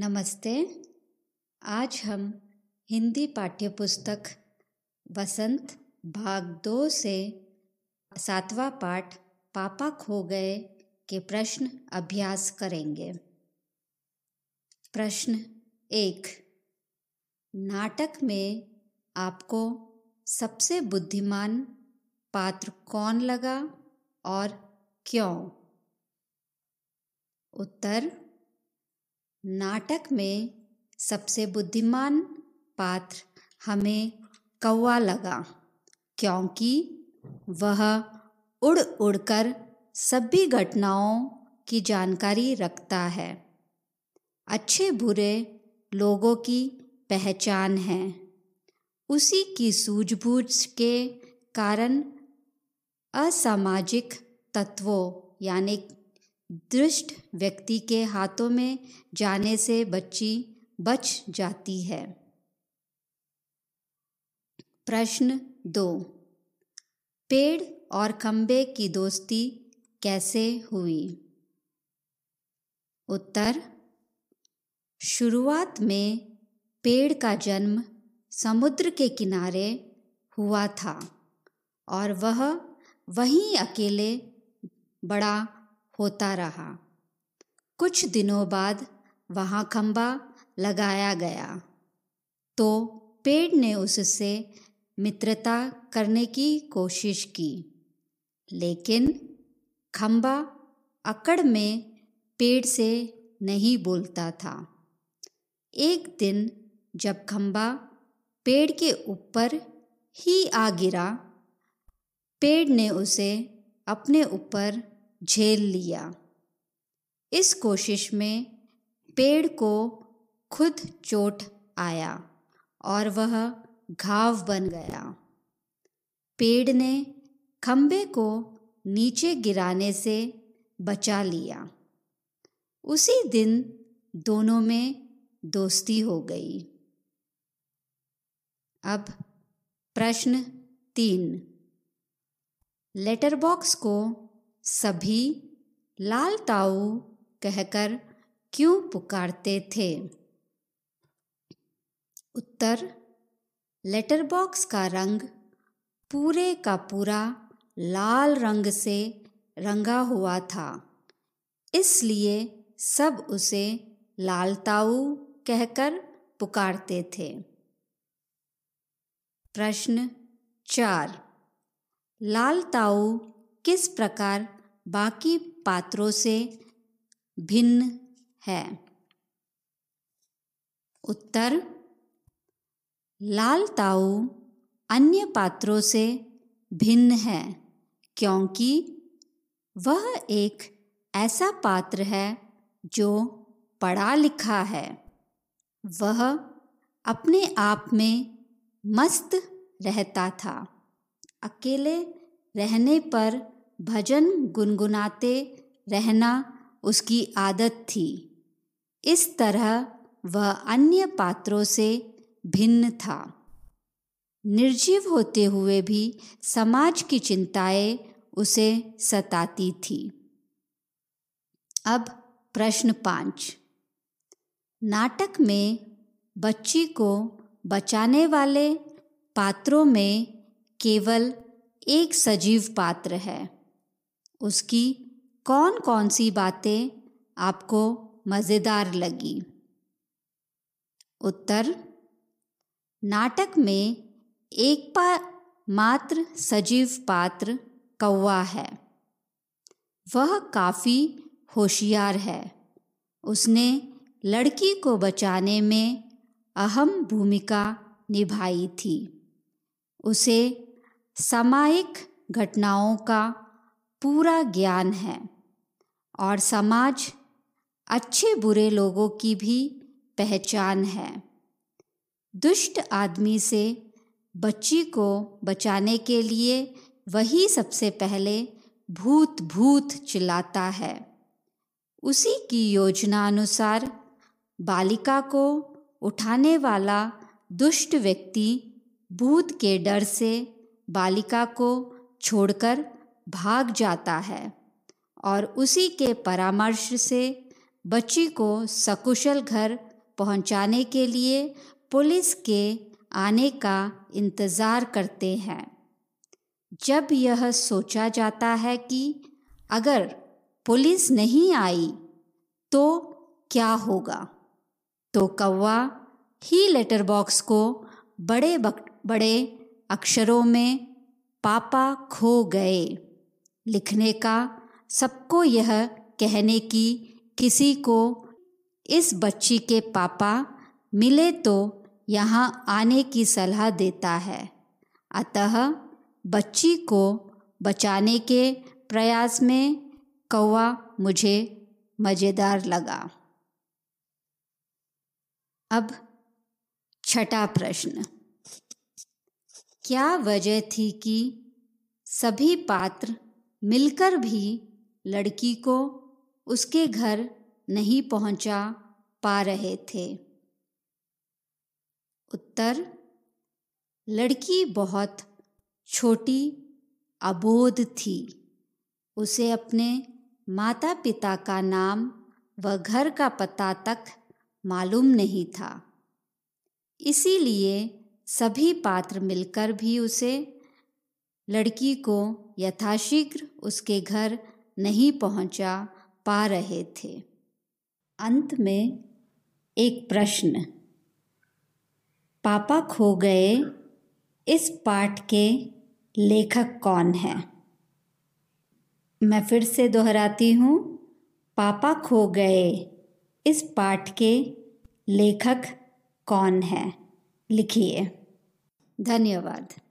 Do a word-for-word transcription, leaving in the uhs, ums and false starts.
नमस्ते। आज हम हिंदी पाठ्य पुस्तक बसंत भाग दो से सातवां पाठ पापा खो गए के प्रश्न अभ्यास करेंगे। प्रश्न एक, नाटक में आपको सबसे बुद्धिमान पात्र कौन लगा और क्यों? उत्तर, नाटक में सबसे बुद्धिमान पात्र हमें कौवा लगा, क्योंकि वह उड़ उड़कर सभी घटनाओं की जानकारी रखता है, अच्छे बुरे लोगों की पहचान है। उसी की सूझबूझ के कारण असामाजिक तत्वों यानी दुष्ट व्यक्ति के हाथों में जाने से बच्ची बच जाती है। प्रश्न दो, पेड़ और खम्बे की दोस्ती कैसे हुई? उत्तर, शुरुआत में पेड़ का जन्म समुद्र के किनारे हुआ था और वह वहीं अकेले बड़ा होता रहा। कुछ दिनों बाद वहाँ खम्बा लगाया गया तो पेड़ ने उससे मित्रता करने की कोशिश की, लेकिन खम्बा अकड़ में पेड़ से नहीं बोलता था। एक दिन जब खम्बा पेड़ के ऊपर ही आ गिरा, पेड़ ने उसे अपने ऊपर झेल लिया। इस कोशिश में पेड़ को खुद चोट आया और वह घाव बन गया। पेड़ ने खम्बे को नीचे गिराने से बचा लिया। उसी दिन दोनों में दोस्ती हो गई। अब प्रश्न तीन, लेटर बॉक्स को सभी लाल ताऊ कहकर क्यों पुकारते थे? उत्तर, लेटर बॉक्स का रंग पूरे का पूरा लाल रंग से रंगा हुआ था, इसलिए सब उसे लाल ताऊ कहकर पुकारते थे। प्रश्न चार, लाल ताऊ किस प्रकार बाकी पात्रों से भिन्न है? उत्तर, लाल ताऊ अन्य पात्रों से भिन्न है क्योंकि वह एक ऐसा पात्र है जो पढ़ा लिखा है। वह अपने आप में मस्त रहता था। अकेले रहने पर भजन गुनगुनाते रहना उसकी आदत थी। इस तरह वह अन्य पात्रों से भिन्न था। निर्जीव होते हुए भी समाज की चिंताएं उसे सताती थी। अब प्रश्न पाँच, नाटक में बच्ची को बचाने वाले पात्रों में केवल एक सजीव पात्र है। उसकी कौन कौन सी बातें आपको मज़ेदार लगी? उत्तर, नाटक में एक पा मात्र सजीव पात्र कौवा है। वह काफ़ी होशियार है। उसने लड़की को बचाने में अहम भूमिका निभाई थी। उसे सामायिक घटनाओं का पूरा ज्ञान है और समाज अच्छे बुरे लोगों की भी पहचान है। दुष्ट आदमी से बच्ची को बचाने के लिए वही सबसे पहले भूत भूत चिल्लाता है। उसी की योजना अनुसार बालिका को उठाने वाला दुष्ट व्यक्ति भूत के डर से बालिका को छोड़कर भाग जाता है और उसी के परामर्श से बच्ची को सकुशल घर पहुंचाने के लिए पुलिस के आने का इंतज़ार करते हैं। जब यह सोचा जाता है कि अगर पुलिस नहीं आई तो क्या होगा, तो कौवा ही लेटर बॉक्स को बड़े बड़े अक्षरों में पापा खो गए लिखने का सबको यह कहने की किसी को इस बच्ची के पापा मिले तो यहाँ आने की सलाह देता है। अतः बच्ची को बचाने के प्रयास में कौवा मुझे मज़ेदार लगा। अब छठा प्रश्न, क्या वजह थी कि सभी पात्र मिलकर भी लड़की को उसके घर नहीं पहुंचा पा रहे थे? उत्तर, लड़की बहुत छोटी अबोध थी। उसे अपने माता पिता का नाम व घर का पता तक मालूम नहीं था, इसीलिए सभी पात्र मिलकर भी उसे लड़की को यथाशीघ्र उसके घर नहीं पहुंचा पा रहे थे। अंत में एक प्रश्न, पापा खो गए इस पाठ के लेखक कौन है? मैं फिर से दोहराती हूँ, पापा खो गए इस पाठ के लेखक कौन है? लिखिए। धन्यवाद।